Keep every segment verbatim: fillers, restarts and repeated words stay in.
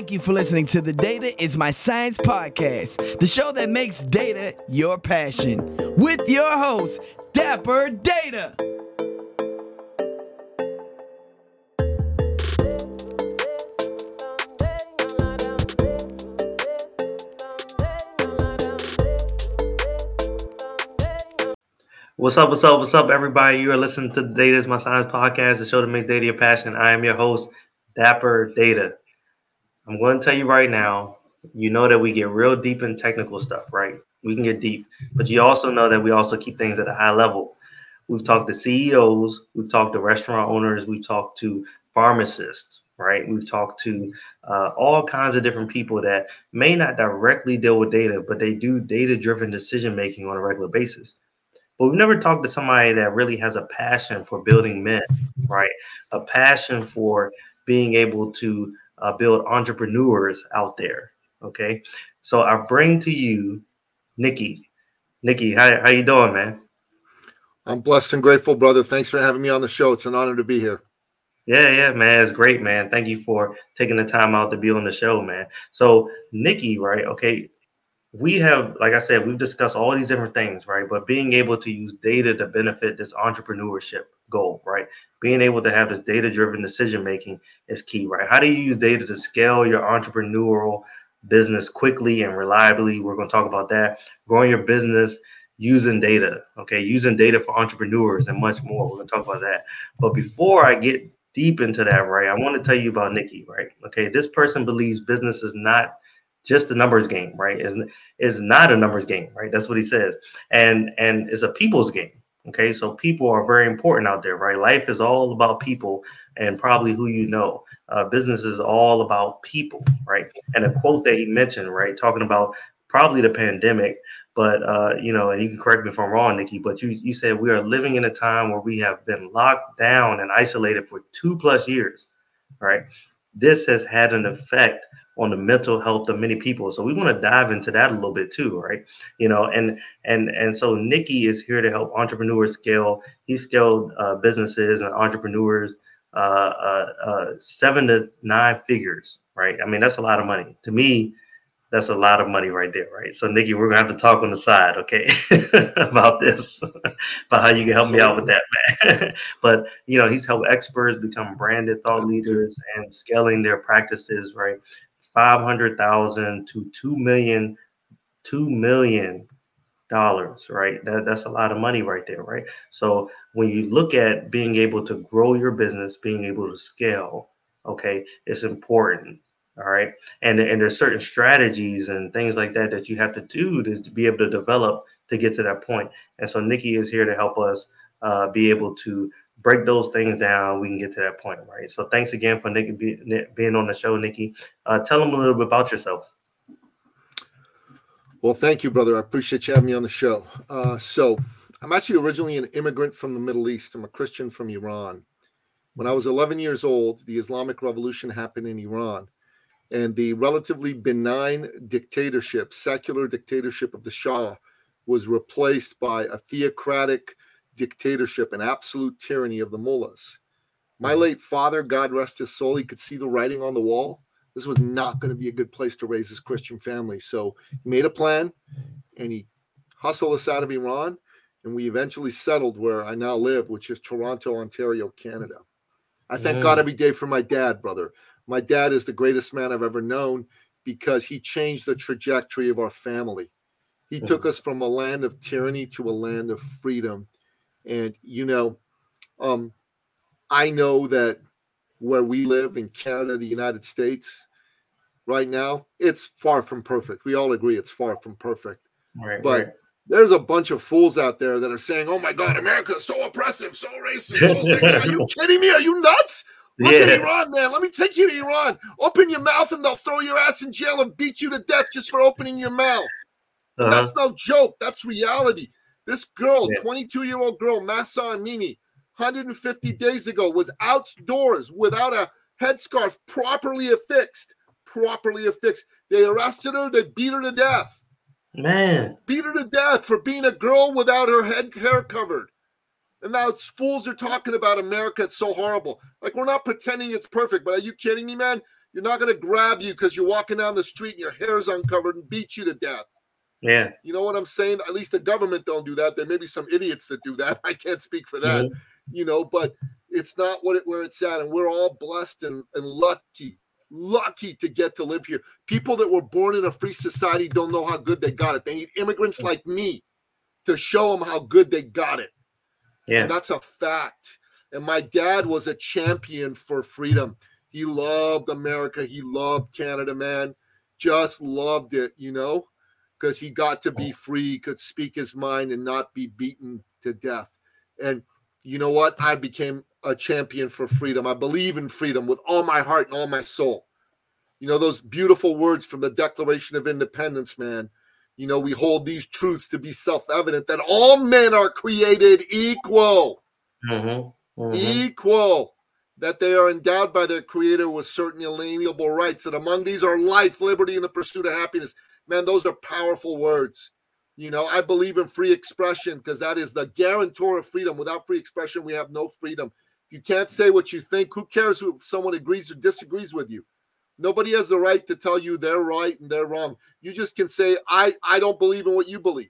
Thank you for listening to the Data Is My Science podcast, the show that makes data your passion, with your host, Dapper Data. What's up, what's up, what's up, everybody? You are listening to the Data Is My Science podcast, the show that makes data your passion. I am your host, Dapper Data. I'm going to tell you right now, you know that we get real deep in technical stuff, right? We can get deep, but you also know that we also keep things at a high level. We've talked to C E Os, we've talked to restaurant owners, we've talked to pharmacists, right? We've talked to uh, all kinds of different people that may not directly deal with data, but they do data-driven decision-making on a regular basis. But we've never talked to somebody that really has a passion for building men, right? A passion for being able to uh, build entrepreneurs out there, okay? So I bring to you Nikki. Nikki, how how you doing, man? I'm blessed and grateful, brother. Thanks for having me on the show. It's an honor to be here. Yeah, yeah, man. It's great, man. Thank you for taking the time out to be on the show, man. So Nikki, right, okay, we have, like I said, we've discussed all these different things, right? But being able to use data to benefit this entrepreneurship goal, right? Being able to have this data-driven decision-making is key, right? How do you use data to scale your entrepreneurial business quickly and reliably? We're going to talk about that. Growing your business using data, okay? Using data for entrepreneurs and much more. We're going to talk about that. But before I get deep into that, right, I want to tell you about Nikki, right? Okay, this person believes business is not just a numbers game, right? It's, it's not a numbers game, right? That's what he says. And and it's a people's game, okay? So people are very important out there, right? Life is all about people and probably who you know. Uh, business is all about people, right? And a quote that he mentioned, right, talking about probably the pandemic, but, uh, you know, and you can correct me if I'm wrong, Nikki, but you, you said we are living in a time where we have been locked down and isolated for two plus years, right? This has had an effect on the mental health of many people. So we want to dive into that a little bit too, right? You know, and and and so Nikki is here to help entrepreneurs scale. He scaled uh, businesses and entrepreneurs uh, uh, uh, seven to nine figures, right? I mean, that's a lot of money. To me, that's a lot of money right there, right? So Nikki, we're gonna have to talk on the side, okay, about this, about how you can help Absolutely. me out with that, man. But you know, he's helped experts become branded thought leaders and scaling their practices, right? five hundred thousand dollars to two million dollars, two million dollars, right? That, that's a lot of money right there, right? So when you look at being able to grow your business, being able to scale, okay, it's important, all right? And, and there's certain strategies and things like that that you have to do to be able to develop to get to that point. And so Nikki is here to help us uh, be able to break those things down, we can get to that point, right? So thanks again for Nikki be, being on the show, Nikki. Uh, tell them a little bit about yourself. Well, thank you, brother. I appreciate you having me on the show. Uh, so I'm actually originally an immigrant from the Middle East. I'm a Christian from Iran. When I was eleven years old, the Islamic Revolution happened in Iran, and the relatively benign dictatorship, secular dictatorship of the Shah, was replaced by a theocratic dictatorship and absolute tyranny of the mullahs. My late father, God rest his soul, he could see the writing on the wall. This was not going to be a good place to raise his Christian family. So he made a plan and he hustled us out of Iran. And we eventually settled where I now live, which is Toronto, Ontario, Canada. I thank mm. God every day for my dad, brother. My dad is the greatest man I've ever known because he changed the trajectory of our family. He mm. took us from a land of tyranny to a land of freedom. And, you know, um, I know that where we live in Canada, the United States, right now, it's far from perfect. We all agree it's far from perfect. Right, but right. There's a bunch of fools out there that are saying, oh, my God, America is so oppressive, so racist. So are you kidding me? Are you nuts? Look yeah. at Iran, man. Let me take you to Iran. Open your mouth and they'll throw your ass in jail and beat you to death just for opening your mouth. Uh-huh. That's no joke. That's reality. This girl, yeah. twenty-two-year-old girl, Mahsa Amini, one hundred fifty days ago was outdoors without a headscarf properly affixed, properly affixed. They arrested her. They beat her to death. Man. Beat her to death for being a girl without her head hair covered. And now it's fools are talking about America. It's so horrible. Like, we're not pretending it's perfect, but are you kidding me, man? You're not going to grab you because you're walking down the street and your hair's uncovered and beat you to death. Yeah. You know what I'm saying? At least the government don't do that. There may be some idiots that do that. I can't speak for that, mm-hmm. you know, but it's not what it, where it's at. And we're all blessed and, and lucky, lucky to get to live here. People that were born in a free society don't know how good they got it. They need immigrants like me to show them how good they got it. Yeah. And that's a fact. And my dad was a champion for freedom. He loved America. He loved Canada, man. Just loved it, you know, because he got to be free, he could speak his mind and not be beaten to death. And you know what? I became a champion for freedom. I believe in freedom with all my heart and all my soul. You know, those beautiful words from the Declaration of Independence, man. You know, we hold these truths to be self-evident that all men are created equal. Mm-hmm. Mm-hmm. Equal. That they are endowed by their creator with certain inalienable rights, that among these are life, liberty, and the pursuit of happiness. Man, those are powerful words. You know, I believe in free expression because that is the guarantor of freedom. Without free expression, we have no freedom. You can't say what you think. Who cares if someone agrees or disagrees with you? Nobody has the right to tell you they're right and they're wrong. You just can say, I, I don't believe in what you believe.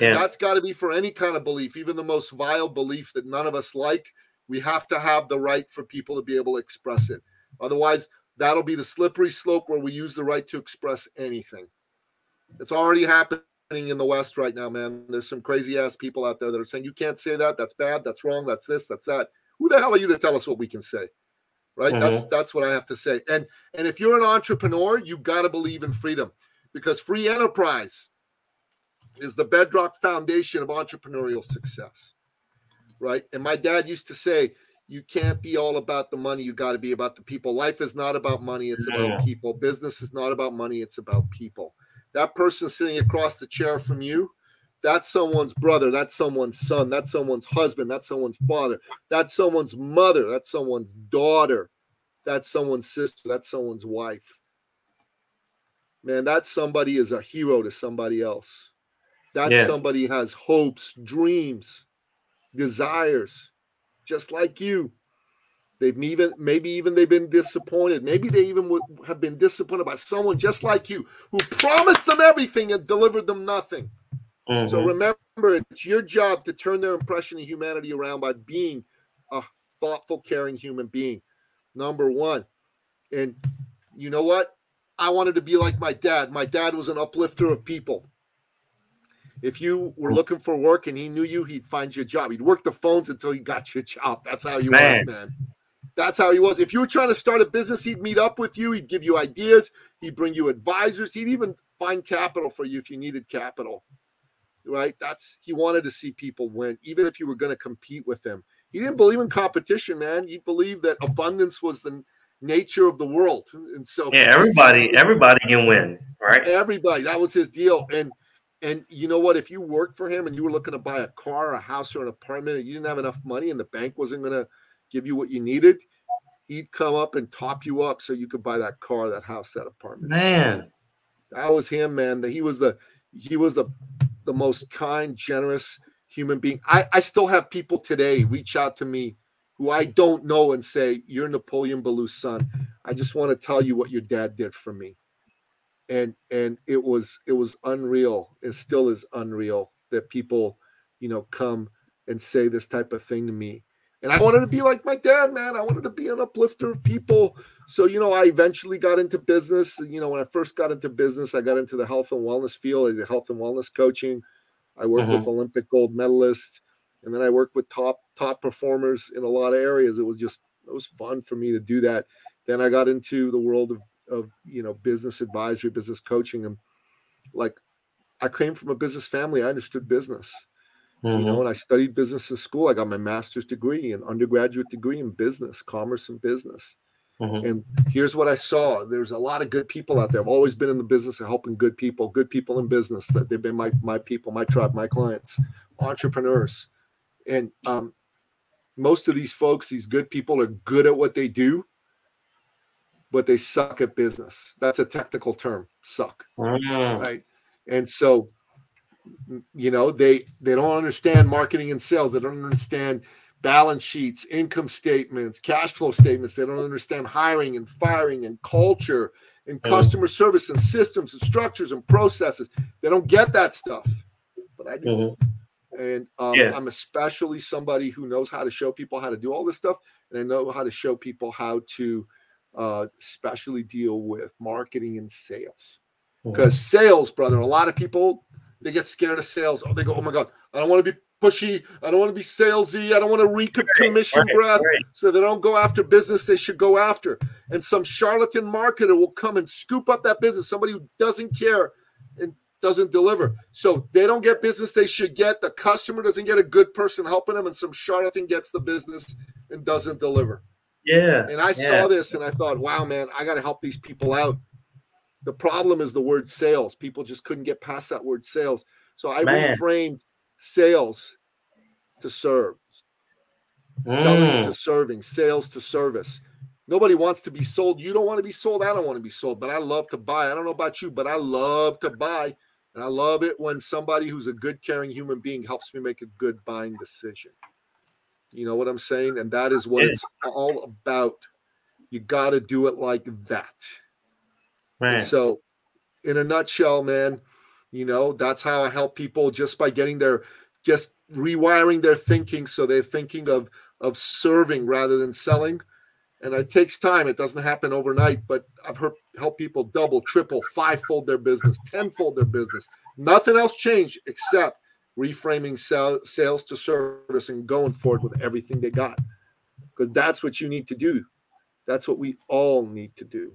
Yeah. That's got to be for any kind of belief, even the most vile belief that none of us like. We have to have the right for people to be able to express it. Otherwise, that'll be the slippery slope where we use the right to express anything. It's already happening in the West right now, man. There's some crazy-ass people out there that are saying, you can't say that, that's bad, that's wrong, that's this, that's that. Who the hell are you to tell us what we can say? Right? Mm-hmm. That's that's what I have to say. And, and if you're an entrepreneur, you've got to believe in freedom because free enterprise is the bedrock foundation of entrepreneurial success. Right. And my dad used to say, you can't be all about the money. You got to be about the people. Life is not about money. It's yeah. about people. Business is not about money. It's about people. That person sitting across the chair from you, that's someone's brother. That's someone's son. That's someone's husband. That's someone's father. That's someone's mother. That's someone's daughter. That's someone's sister. That's someone's wife. Man, that somebody is a hero to somebody else. That yeah. somebody has hopes, dreams, desires, just like you. They've even maybe even they've been disappointed. Maybe they even would have been disappointed by someone just like you who promised them everything and delivered them nothing. Mm-hmm. So remember, it's your job to turn their impression of humanity around by being a thoughtful, caring human being, number one. And you know what? I wanted to be like my dad. My dad was an uplifter of people. If you were looking for work and he knew you, he'd find you a job. He'd work the phones until he got you a job. That's how he man. was, man. That's how he was. If you were trying to start a business, he'd meet up with you. He'd give you ideas. He'd bring you advisors. He'd even find capital for you if you needed capital, right? That's he wanted to see people win, even if you were going to compete with him. He didn't believe in competition, man. He believed that abundance was the nature of the world. And so yeah, everybody, everybody can win, right? Everybody. That was his deal. And And you know what? If you worked for him and you were looking to buy a car, a house, or an apartment, and you didn't have enough money and the bank wasn't going to give you what you needed, he'd come up and top you up so you could buy that car, that house, that apartment. Man, that was him, man. That he was the he was the the most kind, generous human being. I, I still have people today reach out to me who I don't know and say, "You're Napoleon Billu's son. I just want to tell you what your dad did for me." And and it was it was unreal. It still is unreal that people, you know, come and say this type of thing to me. And I wanted to be like my dad, man. I wanted to be an uplifter of people. So, you know, I eventually got into business. You know, when I first got into business, I got into the health and wellness field. I did health and wellness coaching. I worked uh-huh. with Olympic gold medalists. And then I worked with top top performers in a lot of areas. It was just it was fun for me to do that. Then I got into the world of of, you know, business advisory, business coaching. And like, I came from a business family. I understood business, mm-hmm. you know, and I studied business in school. I got my master's degree and undergraduate degree in business, commerce and business. Mm-hmm. And here's what I saw. There's a lot of good people out there. I've always been in the business of helping good people, good people in business. That they've been my, my people, my tribe, my clients, entrepreneurs. And um, most of these folks, these good people are good at what they do, but they suck at business. That's a technical term, suck, mm. right? And so, you know, they, they don't understand marketing and sales. They don't understand balance sheets, income statements, cash flow statements. They don't understand hiring and firing and culture and customer mm-hmm. service and systems and structures and processes. They don't get that stuff, but I do. Mm-hmm. And um, yeah. I'm especially somebody who knows how to show people how to do all this stuff. And I know how to show people how to uh, especially deal with marketing and sales. Because mm-hmm. sales, brother, a lot of people, they get scared of sales. Oh, they go, oh, my God, I don't want to be pushy. I don't want to be salesy. I don't want to reek of commission right, breath. Right. So they don't go after business they should go after. And some charlatan marketer will come and scoop up that business, somebody who doesn't care and doesn't deliver. So they don't get business they should get. The customer doesn't get a good person helping them, and some charlatan gets the business and doesn't deliver. Yeah. And I yeah. saw this, and I thought, wow, man, I got to help these people out. The problem is the word sales. People just couldn't get past that word sales. So I man. reframed sales to serve, mm. selling to serving, sales to service. Nobody wants to be sold. You don't want to be sold. I don't want to be sold, but I love to buy. I don't know about you, but I love to buy. And I love it when somebody who's a good, caring human being helps me make a good buying decision. You know what I'm saying? And that is what yeah. it's all about. You got to do it like that. Right. So in a nutshell, man, you know, that's how I help people, just by getting their, just rewiring their thinking. So they're thinking of, of serving rather than selling. And it takes time. It doesn't happen overnight, but I've heard, helped people double, triple, fivefold their business, tenfold their business. Nothing else changed except reframing sell, sales to service and going for it with everything they got. Because that's what you need to do. That's what we all need to do.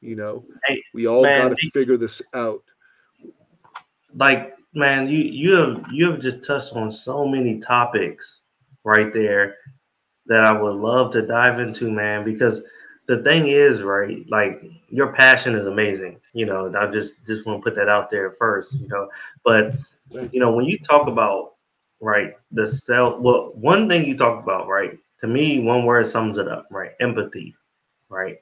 You know, hey, we all got to figure this out. Like, man, you you have you have just touched on so many topics right there that I would love to dive into, man. Because the thing is, right, like your passion is amazing. You know, I just just want to put that out there first. You know, but you know when you talk about right the self, well, one thing you talk about, right, to me, one word sums it up, right? Empathy, right?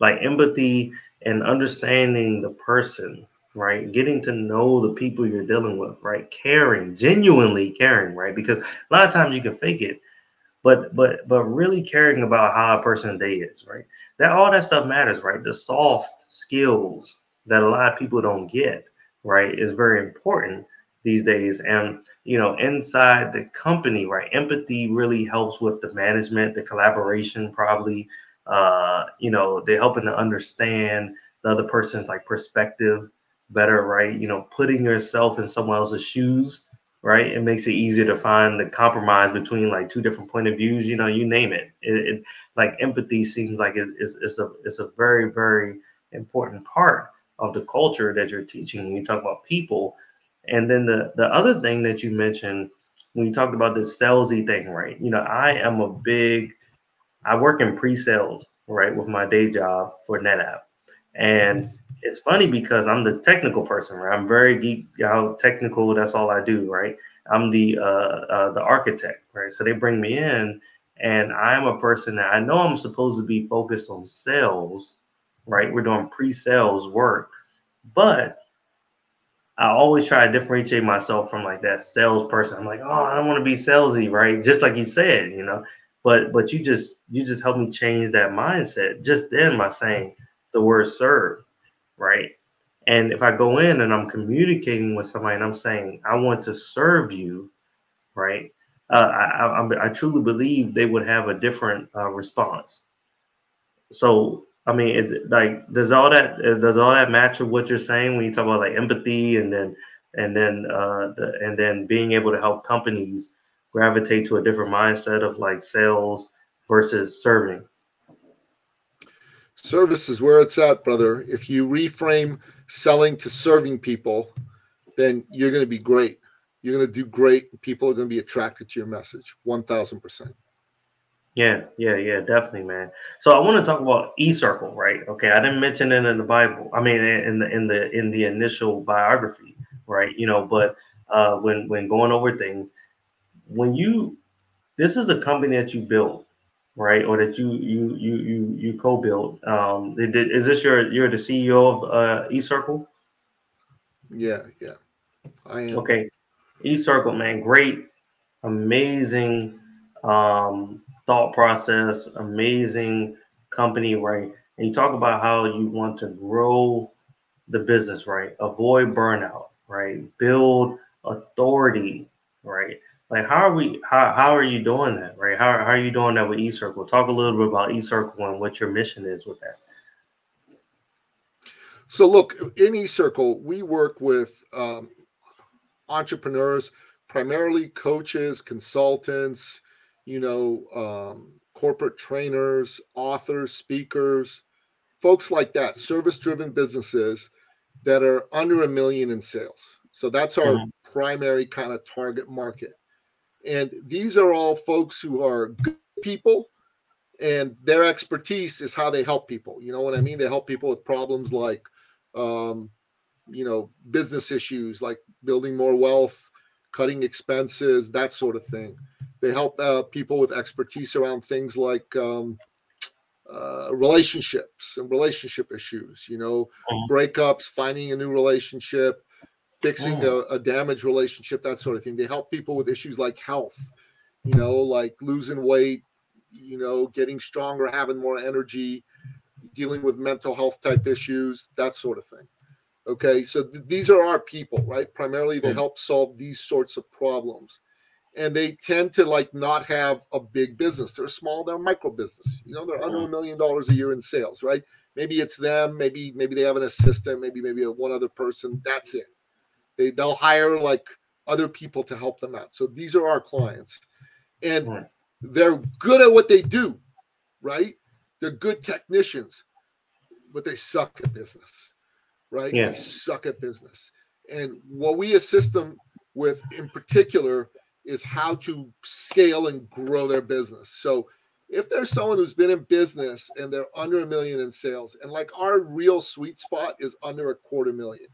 Like empathy and understanding the person, right? Getting to know the people you're dealing with, right? Caring, genuinely caring, right? Because a lot of times you can fake it, but but but really caring about how a person they is, right? That all that stuff matters, right? The soft skills that a lot of people don't get, right, is very important these days. And you know, inside the company, right? Empathy really helps with the management, the collaboration, probably. Uh, you know, they're helping to understand the other person's like perspective better, right? You know, putting yourself in someone else's shoes, right? It makes it easier to find the compromise between like two different point of views. You know, you name it. It, it like empathy seems like it's, it's, it's a it's a very very important part of the culture that you're teaching. When you talk about people, and then the the other thing that you mentioned when you talked about this salesy thing, right? You know, I am a big I work in pre-sales, right, with my day job for NetApp. And it's funny because I'm the technical person, right? I'm very geeked out technical. That's all I do, right? I'm the uh, uh, the architect, right? So they bring me in, and I'm a person that I know I'm supposed to be focused on sales, right? We're doing pre-sales work, but I always try to differentiate myself from like that salesperson. I'm like, oh, I don't want to be salesy, right? Just like you said, you know. But but you just you just helped me change that mindset just then by saying the word serve, right? And if I go in and I'm communicating with somebody and I'm saying I want to serve you, right? Uh, I, I I truly believe they would have a different uh, response. So I mean, it's like does all that does all that match with what you're saying when you talk about like empathy and then and then uh, the, and then being able to help companies gravitate to a different mindset of like sales versus serving? Service is where it's at, brother. If you reframe selling to serving people, then you're going to be great. You're going to do great. People are going to be attracted to your message. one thousand percent. Yeah, yeah, yeah, definitely, man. So I want to talk about eCircle, right? Okay. I didn't mention it in the Bible. I mean, in the, in the, in the initial biography, right. You know, but uh, when, when going over things, when you, this is a company that you built, right? Or that you you you you you co-built. Um, is this your you're the C E O of uh, eCircle? Yeah, yeah, I am. Okay, eCircle, man, great, amazing um, thought process, amazing company, right? And you talk about how you want to grow the business, right? Avoid burnout, right? Build authority, right? Like how are we, how, how are you doing that, right? How, how are you doing that with eCircle? Talk a little bit about eCircle and what your mission is with that. So look, in eCircle, we work with um, entrepreneurs, primarily coaches, consultants, you know, um, corporate trainers, authors, speakers, folks like that, service-driven businesses that are under a million in sales. So that's our mm-hmm. primary kind of target market. And these are all folks who are good people, and their expertise is how they help people. You know what I mean? They help people with problems like, um, you know, business issues, like building more wealth, cutting expenses, that sort of thing. They help uh, people with expertise around things like um, uh, relationships and relationship issues, you know, breakups, finding a new relationship, fixing a, a damaged relationship, that sort of thing. They help people with issues like health, you know, like losing weight, you know, getting stronger, having more energy, dealing with mental health type issues, that sort of thing. Okay, so th- these are our people, right? Primarily they help solve these sorts of problems. And they tend to like not have a big business. They're small, they're micro business. You know, they're under a million dollars a year in sales, right? Maybe it's them, maybe maybe they have an assistant, maybe maybe a, one other person, that's it. They, they'll hire like other people to help them out. So these are our clients. And they're good at what they do, right? They're good technicians, but they suck at business, right? Yeah. They suck at business. And what we assist them with in particular is how to scale and grow their business. So if there's someone who's been in business and they're under a million in sales, and like our real sweet spot is under a quarter million,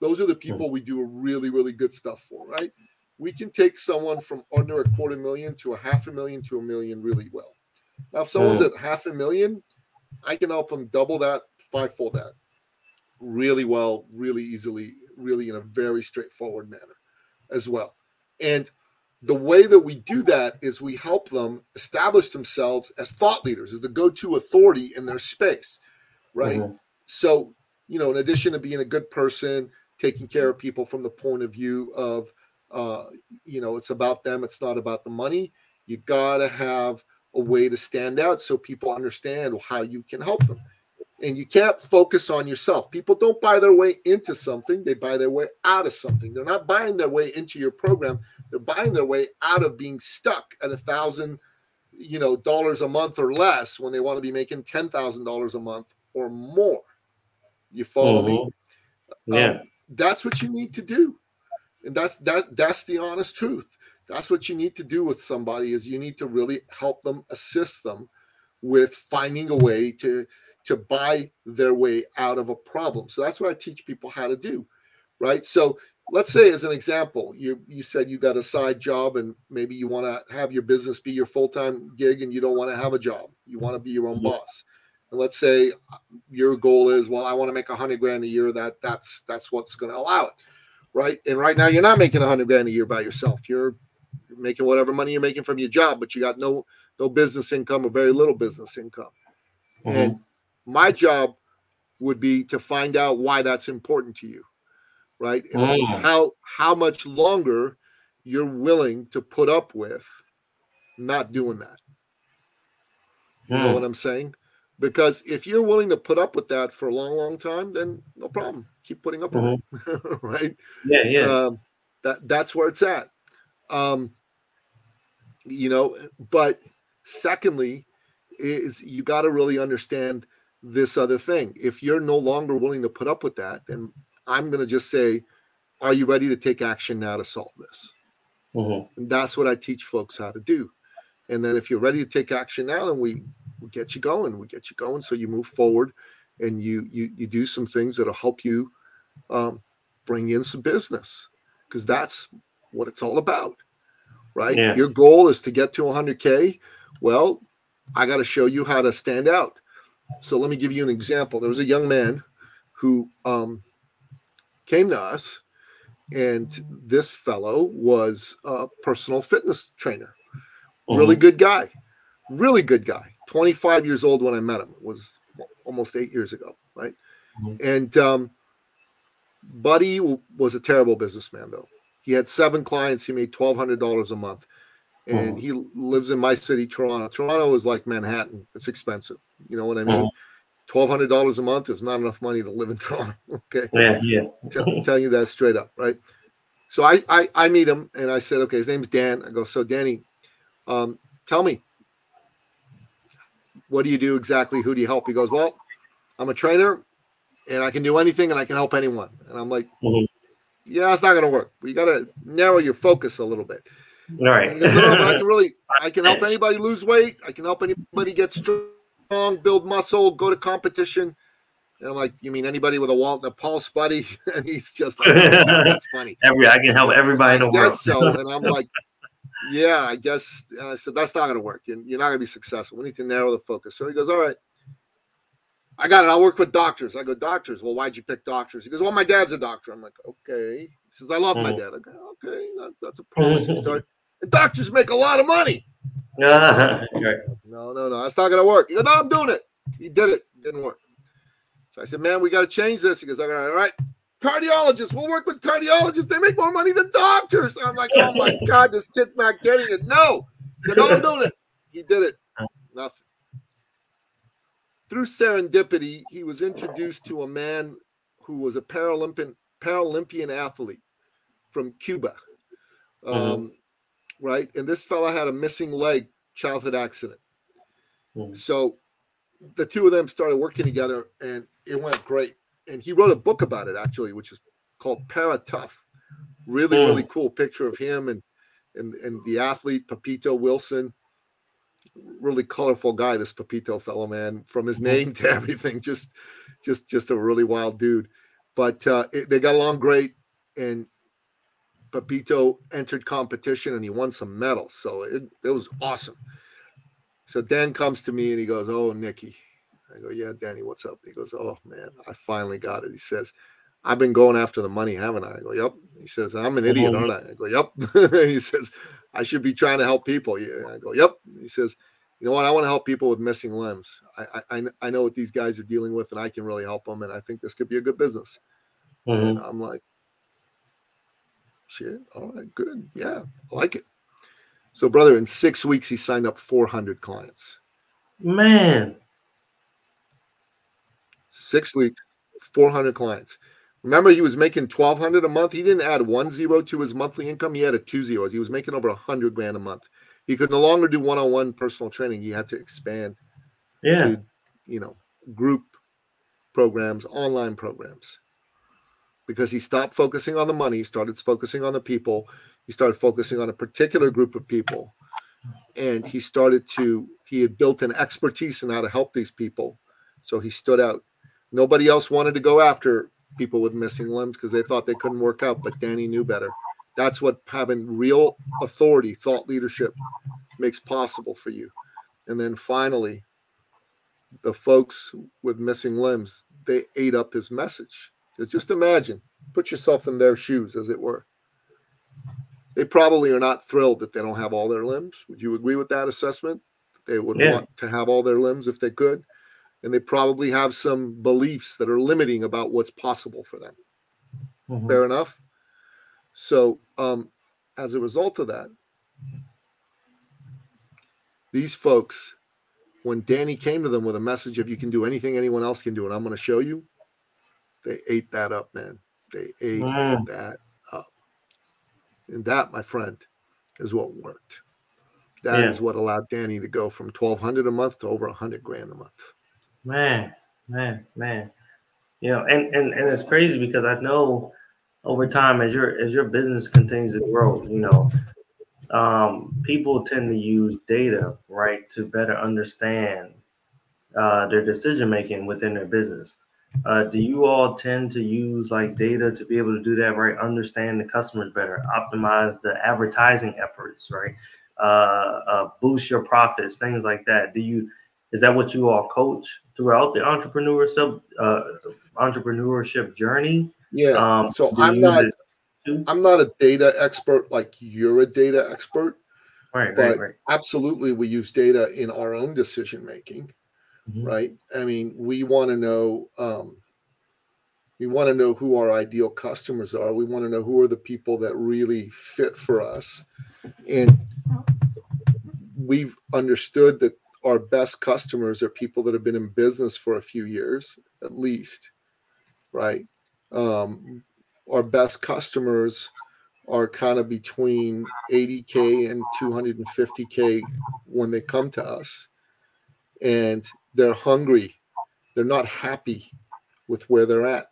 those are the people we do really, really good stuff for, right? We can take someone from under a quarter million to a half a million to a million really well. Now, if someone's at half a million, I can help them double that, fivefold that really well, really easily, really in a very straightforward manner as well. And the way that we do that is we help them establish themselves as thought leaders, as the go-to authority in their space, right? Mm-hmm. So, you know, in addition to being a good person, taking care of people from the point of view of, Uh, you know, it's about them. It's not about the money. You got to have a way to stand out so people understand how you can help them. And you can't focus on yourself. People don't buy their way into something. They buy their way out of something. They're not buying their way into your program. They're buying their way out of being stuck at a thousand, you know, dollars a month or less when they want to be making ten thousand dollars a month or more. You follow mm-hmm. me? Yeah. Um, that's what you need to do. And that's that. That's the honest truth. That's what you need to do with somebody is you need to really help them, assist them with finding a way to, to buy their way out of a problem. So that's what I teach people how to do, right? So let's say as an example, you you said you got a side job and maybe you want to have your business be your full-time gig and you don't want to have a job. You want to be your own yeah. boss. And let's say your goal is, well, I want to make a hundred grand a year. That that's that's what's going to allow it. Right. And right now you're not making a hundred grand a year by yourself. You're, you're making whatever money you're making from your job, but you got no, no business income or very little business income. Mm-hmm. And my job would be to find out why that's important to you. Right. And oh. how, how much longer you're willing to put up with not doing that. You mm. know what I'm saying? Because if you're willing to put up with that for a long, long time, then no problem. Keep putting up with mm-hmm. it, right? Yeah, yeah. Um, that that's where it's at, um, you know. But secondly, is you got to really understand this other thing. If you're no longer willing to put up with that, then I'm going to just say, are you ready to take action now to solve this? Mm-hmm. And that's what I teach folks how to do. And then if you're ready to take action now, then we we get you going, we get you going. So you move forward and you you you do some things that'll help you um, bring in some business because that's what it's all about, right? Yeah. Your goal is to get to one hundred K. Well, I got to show you how to stand out. So let me give you an example. There was a young man who um, came to us, and this fellow was a personal fitness trainer. Mm-hmm. Really good guy. Really good guy. twenty-five years old when I met him. It was almost eight years ago, right? Mm-hmm. And um, Buddy w- was a terrible businessman, though. He had seven clients. He made twelve hundred dollars a month. And he lives in my city, Toronto. Toronto is like Manhattan. It's expensive. You know what I mean? twelve hundred dollars a month is not enough money to live in Toronto. Okay. Yeah, yeah. Tell, tell you that straight up, right? So I, I I meet him and I said, okay, his name's Dan. I go, so Danny, um, tell me, what do you do exactly? Who do you help? He goes, well, I'm a trainer and I can do anything and I can help anyone. And I'm like, mm-hmm. yeah, it's not going to work. You got to narrow your focus a little bit. All right. no, no, but I can really, I can help anybody lose weight. I can help anybody get strong, build muscle, go to competition. And I'm like, you mean anybody with a wallet and a pulse, buddy? And he's just like, oh, that's funny. Every, I can help everybody in the world. So. And I'm like, yeah, I guess. And I said, that's not going to work. You're, you're not going to be successful. We need to narrow the focus. So he goes, all right, I got it. I'll work with doctors. I go, doctors? Well, why'd you pick doctors? He goes, well, my dad's a doctor. I'm like, okay. He says, I love mm-hmm. my dad. I go, okay, that, that's a promising start. And doctors make a lot of money. Uh, no, no, no. That's not going to work. He goes, no, I'm doing it. He did it. It didn't work. So I said, man, we got to change this. He goes, all right, all right. Cardiologists. We'll work with cardiologists. They make more money than doctors. I'm like, oh, my God, this kid's not getting it. No. He said, no, I'm doing it. He did it. Nothing. Through serendipity, he was introduced to a man who was a Paralympian Paralympian athlete from Cuba. Um mm-hmm. Right, and this fella had a missing leg, childhood accident. Mm. So the two of them started working together, and it went great. And he wrote a book about it, actually, which is called Para Tough. Really, mm. really cool picture of him and and and the athlete Pepito Wilson. Really colorful guy, this Pepito fellow, man. From his name to everything, just, just, just a really wild dude. But uh, it, they got along great, and Pepito entered competition and he won some medals. So it, it was awesome. So Dan comes to me and he goes, oh, Nikki. I go, yeah, Danny, what's up? He goes, oh, man, I finally got it. He says, I've been going after the money, haven't I? I go, yep. He says, I'm an idiot, aren't I? I go, yep. He says, I should be trying to help people. Yeah. I go, yep. He says, you know what? I want to help people with missing limbs. I, I I know what these guys are dealing with, and I can really help them, and I think this could be a good business. Mm-hmm. And I'm like, shit, all right, good. Yeah, I like it. So, brother, in six weeks, he signed up four hundred clients. Man. Six weeks, four hundred clients. Remember, he was making twelve hundred dollars a month. He didn't add one zero to his monthly income. He added two zeros. He was making over one hundred grand a month. He could no longer do one-on-one personal training. He had to expand yeah. to, you know, group programs, online programs. Because he stopped focusing on the money. He started focusing on the people. He started focusing on a particular group of people. And he started to – he had built an expertise in how to help these people. So he stood out. Nobody else wanted to go after – people with missing limbs because they thought they couldn't work out, but Danny knew better. That's what having real authority, thought leadership makes possible for you. And then finally, the folks with missing limbs, they ate up his message. Because just imagine, put yourself in their shoes, as it were. They probably are not thrilled that they don't have all their limbs. Would you agree with that assessment? They would yeah. want to have all their limbs if they could. And they probably have some beliefs that are limiting about what's possible for them. Mm-hmm. Fair enough. So um, as a result of that, these folks, when Danny came to them with a message of you can do anything anyone else can do, and I'm going to show you, they ate that up, man. They ate wow. that up. And that, my friend, is what worked. That yeah. is what allowed Danny to go from twelve hundred a month to over one hundred grand a month. Man, man, man, you know, and, and, and it's crazy because I know over time as your as your business continues to grow, you know, um, people tend to use data, right, to better understand uh, their decision making within their business. Uh, do you all tend to use like data to be able to do that, right? Understand the customers better, optimize the advertising efforts, right? Uh, uh, boost your profits, things like that. Do you? Is that what you all coach throughout the entrepreneurship uh, entrepreneurship journey? Yeah. Um, so I'm not I'm not a data expert like you're a data expert, Right, but right, right. Absolutely, we use data in our own decision making, mm-hmm. right? I mean, we want to know um, we want to know who our ideal customers are. We want to know who are the people that really fit for us, and we've understood that our best customers are people that have been in business for a few years at least, right? Um, our best customers are kind of between eighty K and two hundred fifty K when they come to us, and they're hungry. They're not happy with where they're at.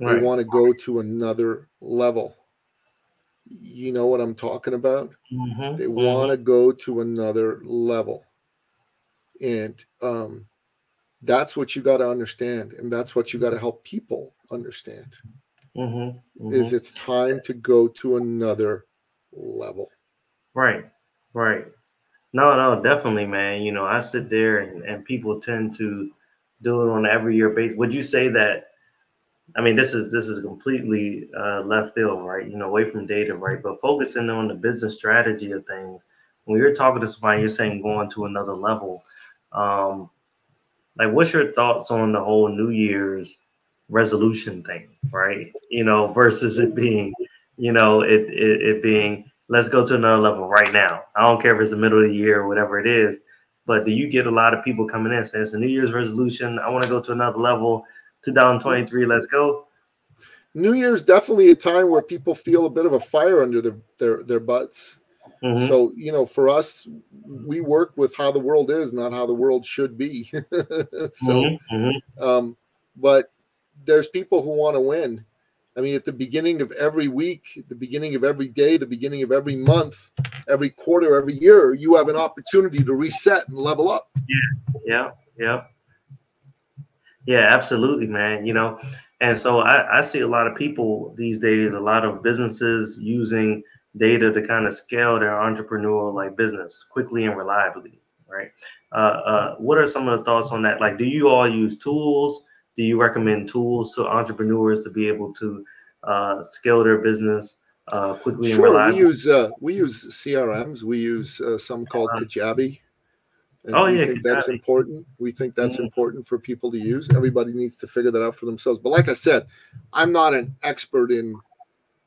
Right. They want to go to another level. You know what I'm talking about? Mm-hmm. They want to go to another level. And um, that's what you got to understand. And that's what you got to help people understand. Mm-hmm, mm-hmm. Is it's time to go to another level. Right, right. No, no, definitely, man. You know, I sit there and, and people tend to do it on an every year basis. Would you say that, I mean, this is this is completely uh, left field, right? You know, away from data, right? But focusing on the business strategy of things, when you're talking to somebody, you're saying going to another level. Um, like, what's your thoughts on the whole New Year's resolution thing, right? You know, versus it being, you know, it, it it being, let's go to another level right now. I don't care if it's the middle of the year or whatever it is, but do you get a lot of people coming in saying it's a New Year's resolution, I want to go to another level, two thousand twenty-three, let's go? New Year's definitely a time where people feel a bit of a fire under their, their, their butts. Mm-hmm. So, you know, for us, we work with how the world is, not how the world should be. So, mm-hmm. um, but there's people who want to win. I mean, at the beginning of every week, the beginning of every day, the beginning of every month, every quarter, every year, you have an opportunity to reset and level up. Yeah, yeah, yeah. Yeah, absolutely, man. You know, and so I, I see a lot of people these days, a lot of businesses using data to kind of scale their entrepreneurial like business quickly and reliably, right? Uh, uh, what are some of the thoughts on that? Like, do you all use tools? Do you recommend tools to entrepreneurs to be able to uh, scale their business uh, quickly and reliably? Sure, we use uh, we use C R Ms. We use uh, some called Kajabi. And oh, we yeah, think Kajabi. That's important. We think that's mm-hmm. important for people to use. Everybody needs to figure that out for themselves. But like I said, I'm not an expert in,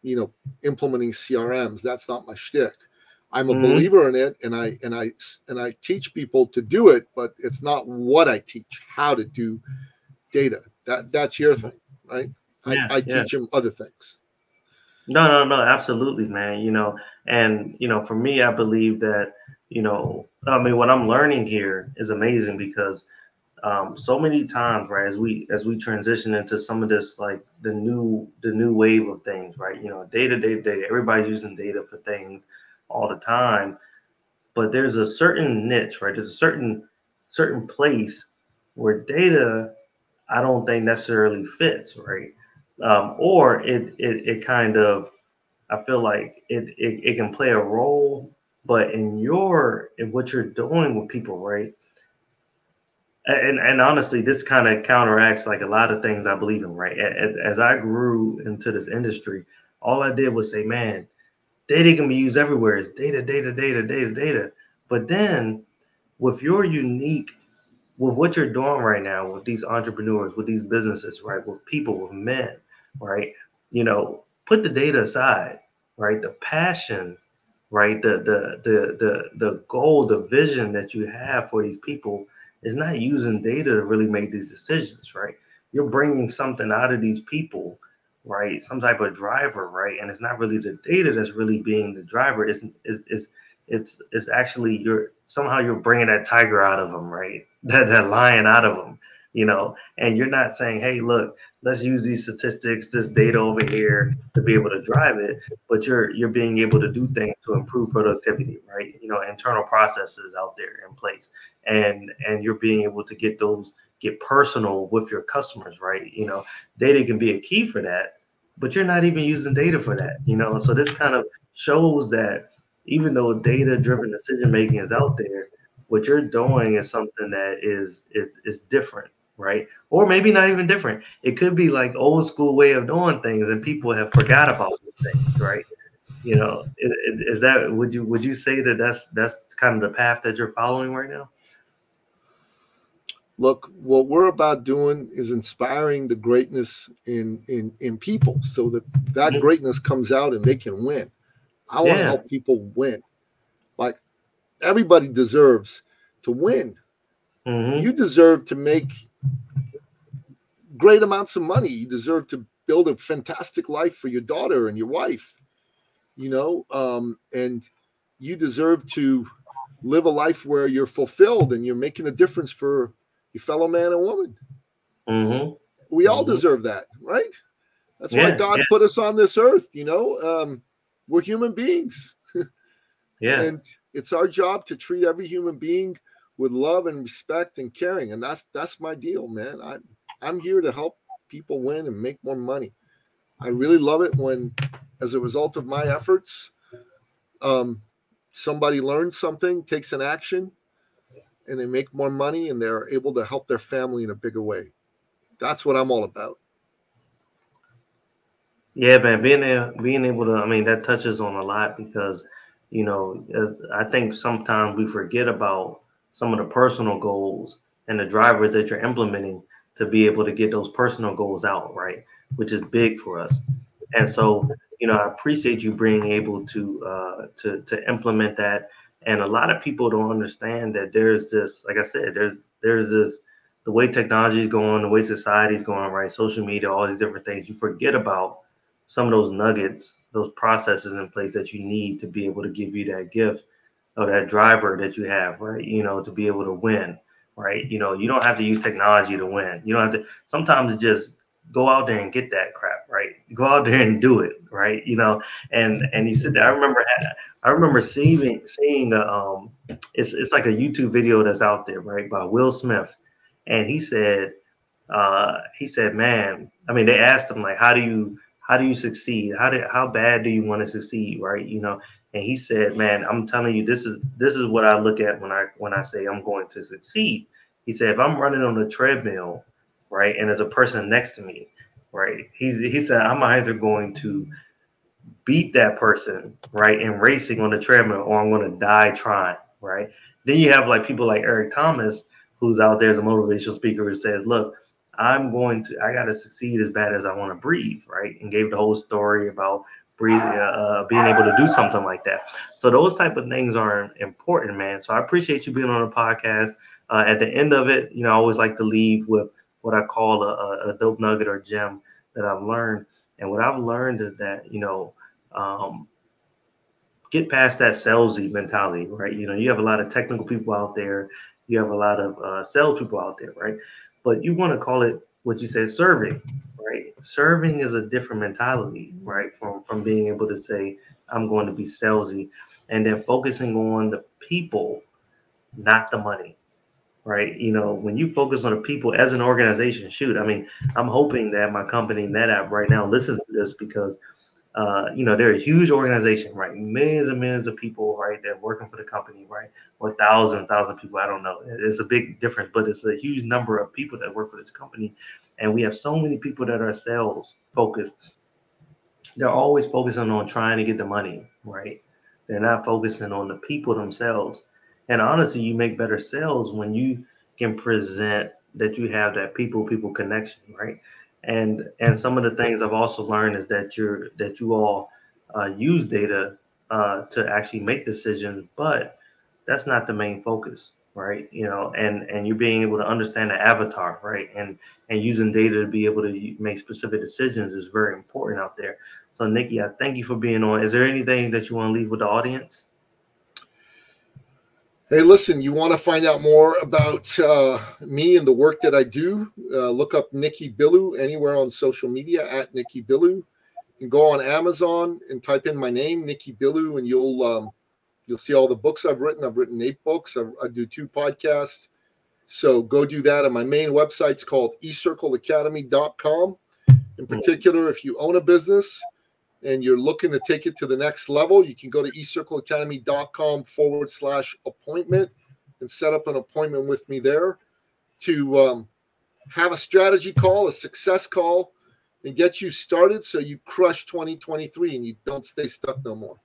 you know, implementing C R Ms. That's not my shtick. I'm a mm-hmm. believer in it, and I and I and I teach people to do it. But it's not what I teach. How to do data. That that's your thing, right? Yeah, I, I yeah. teach them other things. No, no, no, absolutely, man. You know, and you know, for me, I believe that, you know, I mean, what I'm learning here is amazing because um, so many times, right, as we as we transition into some of this, like the new the new wave of things, right? You know, data, data, data. Everybody's using data for things all the time, but there's a certain niche, right? There's a certain certain place where data, I don't think necessarily fits, right? Um, or it, it it kind of, I feel like it, it it can play a role, but in your, in what you're doing with people, right? And and honestly, this kind of counteracts like a lot of things I believe in, right? As, as I grew into this industry, all I did was say, man, data can be used everywhere. It's data, data, data, data, data. But then with your unique, with what you're doing right now with these entrepreneurs, with these businesses, right, with people, with men, right, you know, put the data aside, right, the passion, right, the the the the the goal, the vision that you have for these people is not using data to really make these decisions, right? You're bringing something out of these people, right, some type of driver, right, and it's not really the data that's really being the driver. It's it's it's it's, it's actually you're somehow you're bringing that tiger out of them, right? That, that lion out of them, you know, and you're not saying, hey, look, let's use these statistics, this data over here to be able to drive it. But you're you're being able to do things to improve productivity, right? You know, internal processes out there in place, and and you're being able to get those, get personal with your customers, right? You know, data can be a key for that, but you're not even using data for that, you know. So this kind of shows that even though data-driven decision making is out there, what you're doing is something that is is is different, right? Or maybe not even different. It could be like old school way of doing things, and people have forgot about these things, right? you know, is that, would you, would you say that that's, that's kind of the path that you're following right now? Look, what we're about doing is inspiring the greatness in, in, in people so that that greatness comes out and they can win. I want to yeah. help people win. Like, everybody deserves to win. Mm-hmm. You deserve to make great amounts of money. You deserve to build a fantastic life for your daughter and your wife, you know, um, and you deserve to live a life where you're fulfilled and you're making a difference for your fellow man and woman. Mm-hmm. We all mm-hmm. deserve that, right? That's yeah, why God yeah. put us on this earth, you know. Um, we're human beings. yeah. And it's our job to treat every human being with love and respect and caring. And that's that's my deal, man. I, I'm here to help people win and make more money. I really love it when, as a result of my efforts, um, somebody learns something, takes an action, and they make more money and they're able to help their family in a bigger way. That's what I'm all about. Yeah, man, being there, being able to, I mean, that touches on a lot because, you know, as I think sometimes we forget about some of the personal goals and the drivers that you're implementing to be able to get those personal goals out, right? Which is big for us. And so, you know, I appreciate you being able to uh, to to implement that. And a lot of people don't understand that there's this, like I said, there's there's this, the way technology is going, the way society is going, right? Social media, all these different things. You forget about some of those nuggets, those processes in place that you need to be able to give you that gift or that driver that you have, right? You know, to be able to win, right? You know, you don't have to use technology to win. You don't have to, sometimes it just, go out there and get that crap, right? Go out there and do it, right? You know, and and you sit there. I remember, I remember seeing seeing a, um, it's it's like a YouTube video that's out there, right, by Will Smith, and he said, uh, he said, man, I mean, they asked him like, how do you how do you succeed? How do how bad do you want to succeed, right? You know, and he said, man, I'm telling you, this is this is what I look at when I when I say I'm going to succeed. He said, if I'm running on the treadmill, right, and there's a person next to me, right, he's he said I'm either going to beat that person, right, and racing on the treadmill, or I'm going to die trying, right? Then you have like people like Eric Thomas, who's out there as a motivational speaker, who says, look, I'm going to I got to succeed as bad as I want to breathe, right? And gave the whole story about breathing, uh, being able to do something like that. So those type of things are important, man. So I appreciate you being on the podcast. Uh, at the end of it, you know, I always like to leave with what I call a, a dope nugget or gem that I've learned. And what I've learned is that, you know, um, get past that salesy mentality, right? You know, you have a lot of technical people out there. You have a lot of uh, sales people out there, right? But you want to call it what you said, serving, right? Serving is a different mentality, right? From, from being able to say, I'm going to be salesy, and then focusing on the people, not the money. Right. You know, when you focus on the people as an organization, shoot, I mean, I'm hoping that my company NetApp right now listens to this because, uh, you know, they're a huge organization, right? Millions and millions of people, right? They're working for the company, right? Or thousands, thousands of people. I don't know. It's a big difference, but it's a huge number of people that work for this company. And we have so many people that are sales focused. They're always focusing on trying to get the money, right? They're not focusing on the people themselves. And honestly, you make better sales when you can present that you have that people-people connection, right? And and some of the things I've also learned is that you're that you all uh, use data uh, to actually make decisions, but that's not the main focus, right? You know, and and you're being able to understand the avatar, right? And and using data to be able to make specific decisions is very important out there. So, Nikki, I thank you for being on. Is there anything that you want to leave with the audience? Hey, listen, you want to find out more about uh, me and the work that I do, uh, look up Nikki Billu anywhere on social media at Nikki Billu. And go on Amazon and type in my name, Nikki Billu, and you'll um, you'll see all the books I've written. I've written eight books. I, I do two podcasts. So go do that. And my main website's called e circle academy dot com. In particular, if you own a business and you're looking to take it to the next level, you can go to e circle academy dot com forward slash appointment and set up an appointment with me there to um, have a strategy call, a success call, and gets you started so you crush twenty twenty-three and you don't stay stuck no more.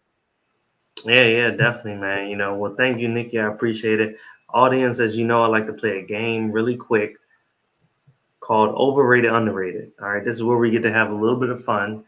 Yeah, yeah, definitely, man. You know, well, thank you, Nikki. I appreciate it. Audience, as you know, I like to play a game really quick called Overrated, Underrated. All right, this is where we get to have a little bit of fun,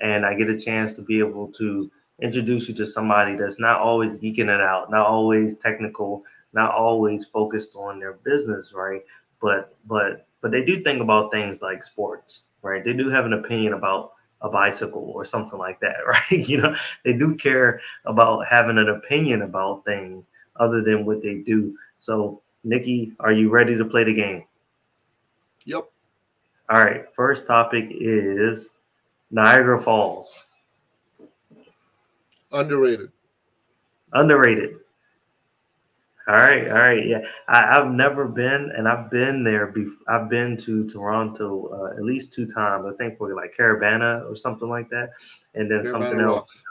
and I get a chance to be able to introduce you to somebody that's not always geeking it out, not always technical, not always focused on their business, right? But but but they do think about things like sports, right? They do have an opinion about a bicycle or something like that, right? You know, they do care about having an opinion about things other than what they do. So, Nikki, are you ready to play the game? Yep. All right. First topic is Niagara Falls. Underrated. Underrated. All right. All right. Yeah. I, I've never been, and I've been there. Bef- I've been to Toronto uh, at least two times. I think for like Caravana or something like that. And then Caravana something else. Rocks.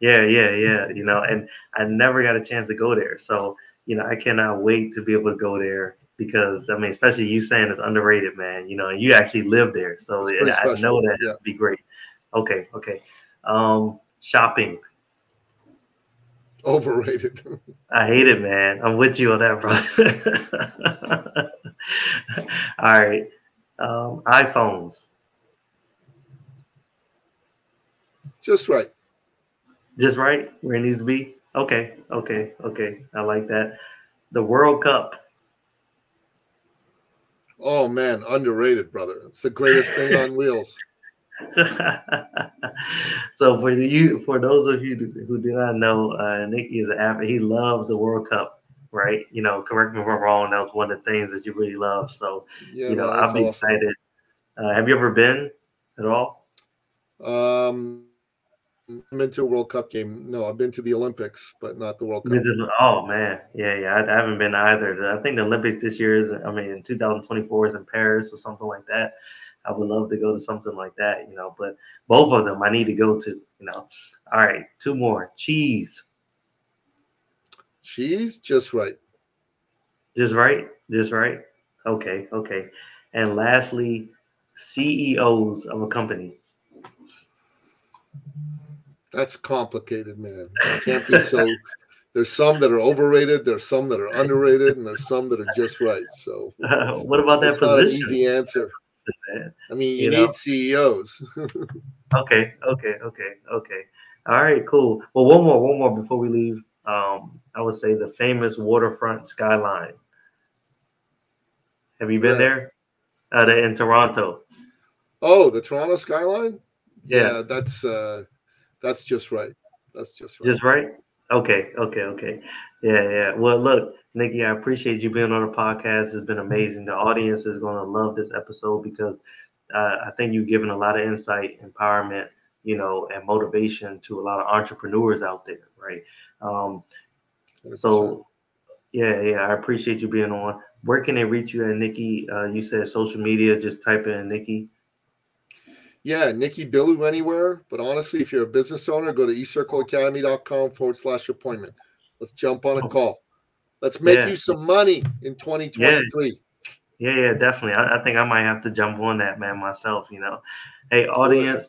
Yeah. Yeah. Yeah. You know, and I never got a chance to go there. So, you know, I cannot wait to be able to go there because, I mean, especially you saying it's underrated, man, you know, and you actually live there. So it, I know that yeah. It'd be great. Okay. Okay. Um, shopping. Overrated. I hate it, man. I'm with you on that, bro. All right. Um, iPhones. Just right. Just right where it needs to be? Okay. Okay. Okay. I like that. The World Cup. Oh, man. Underrated, brother. It's the greatest thing on wheels. So for you, for those of you who do not know, uh, Nikki is an avid. He loves the World Cup, right? You know, correct me if I'm wrong. That was one of the things that you really love. So, yeah, you know, I'll be awesome. excited. Uh, have you ever been at all? Um, I'm into a World Cup game. No, I've been to the Olympics, but not the World Cup. Oh, man. Yeah, yeah. I, I haven't been either. I think the Olympics this year is, I mean, in two thousand twenty-four is in Paris or something like that. I would love to go to something like that, you know, but both of them I need to go to, you know. All right, two more. Cheese. Cheese, just right. Just right? Just right? Okay, okay. And lastly, C E Os of a company. That's complicated, man. It can't be so. There's some that are overrated, there's some that are underrated, and there's some that are just right. So uh, what about that position? That's not an easy answer. I mean, you, you need know? C E Os. okay, okay, okay, okay. All right, cool. Well, one more, one more before we leave. Um, I would say the famous waterfront skyline. Have you been yeah. there? Uh, the, in Toronto. Oh, the Toronto skyline? Yeah, yeah that's uh, that's just right. That's just right. Just right? Okay, okay, okay. Yeah, yeah. Well, look, Nikki, I appreciate you being on the podcast. It's been amazing. The audience is going to love this episode because uh, I think you've given a lot of insight, empowerment, you know, and motivation to a lot of entrepreneurs out there, right? Um, so, yeah, yeah, I appreciate you being on. Where can they reach you at, Nikki? Uh, you said social media. Just type in Nikki. Yeah, Nikki Billu anywhere. But honestly, if you're a business owner, go to ecircleacademy.com forward slash appointment. Let's jump on a call. Let's make yeah. you some money in twenty twenty-three. Yeah, yeah, yeah definitely. I, I think I might have to jump on that, man, myself, you know. Hey, audience,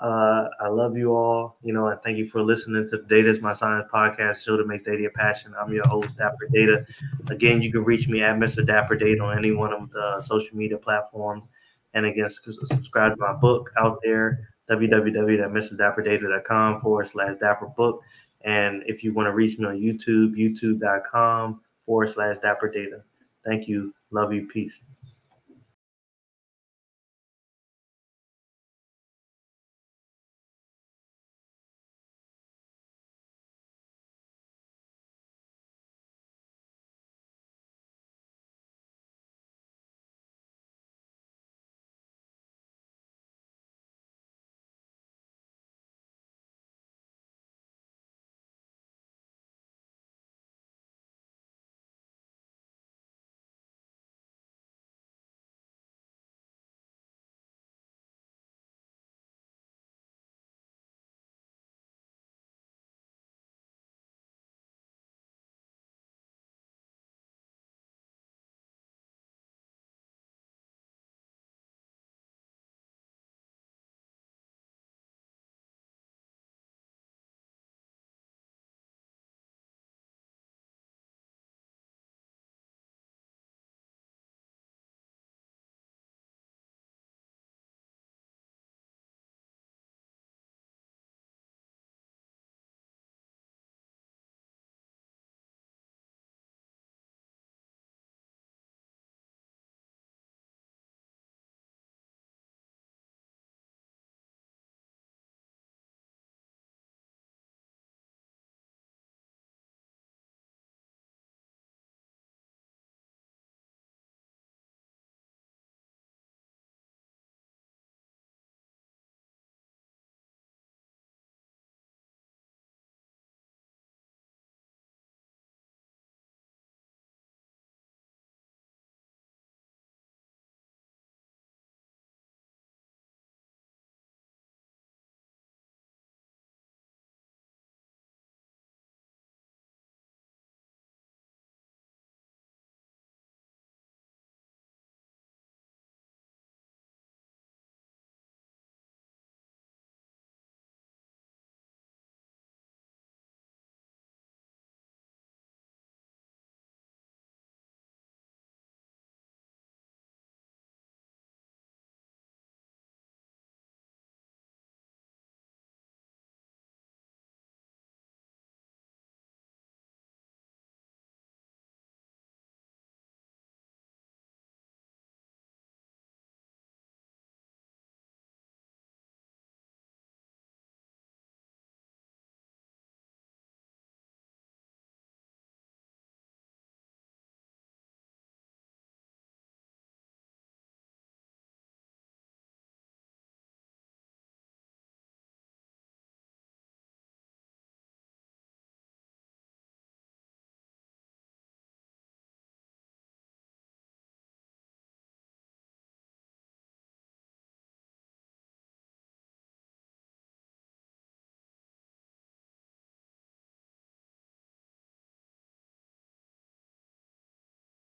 uh, I love you all. You know, and thank you for listening to the Data is My Science podcast, show that makes data a passion. I'm your host, Dapper Data. Again, you can reach me at Mister Dapper Data on any one of the social media platforms. And again, subscribe to my book out there, www.mrdapperdata.com forward slash dapper book. And if you want to reach me on YouTube, youtube.com forward slash dapper data. Thank you. Love you. Peace.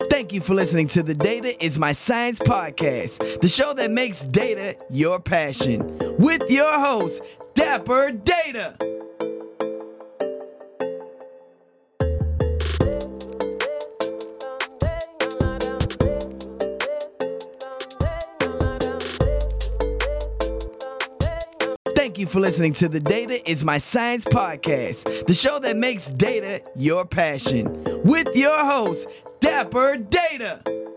Thank you for listening to the Data Is My Science podcast, the show that makes data your passion, with your host, Dapper Data. Thank you for listening to the Data Is My Science podcast, the show that makes data your passion, with your host, Dapper Data.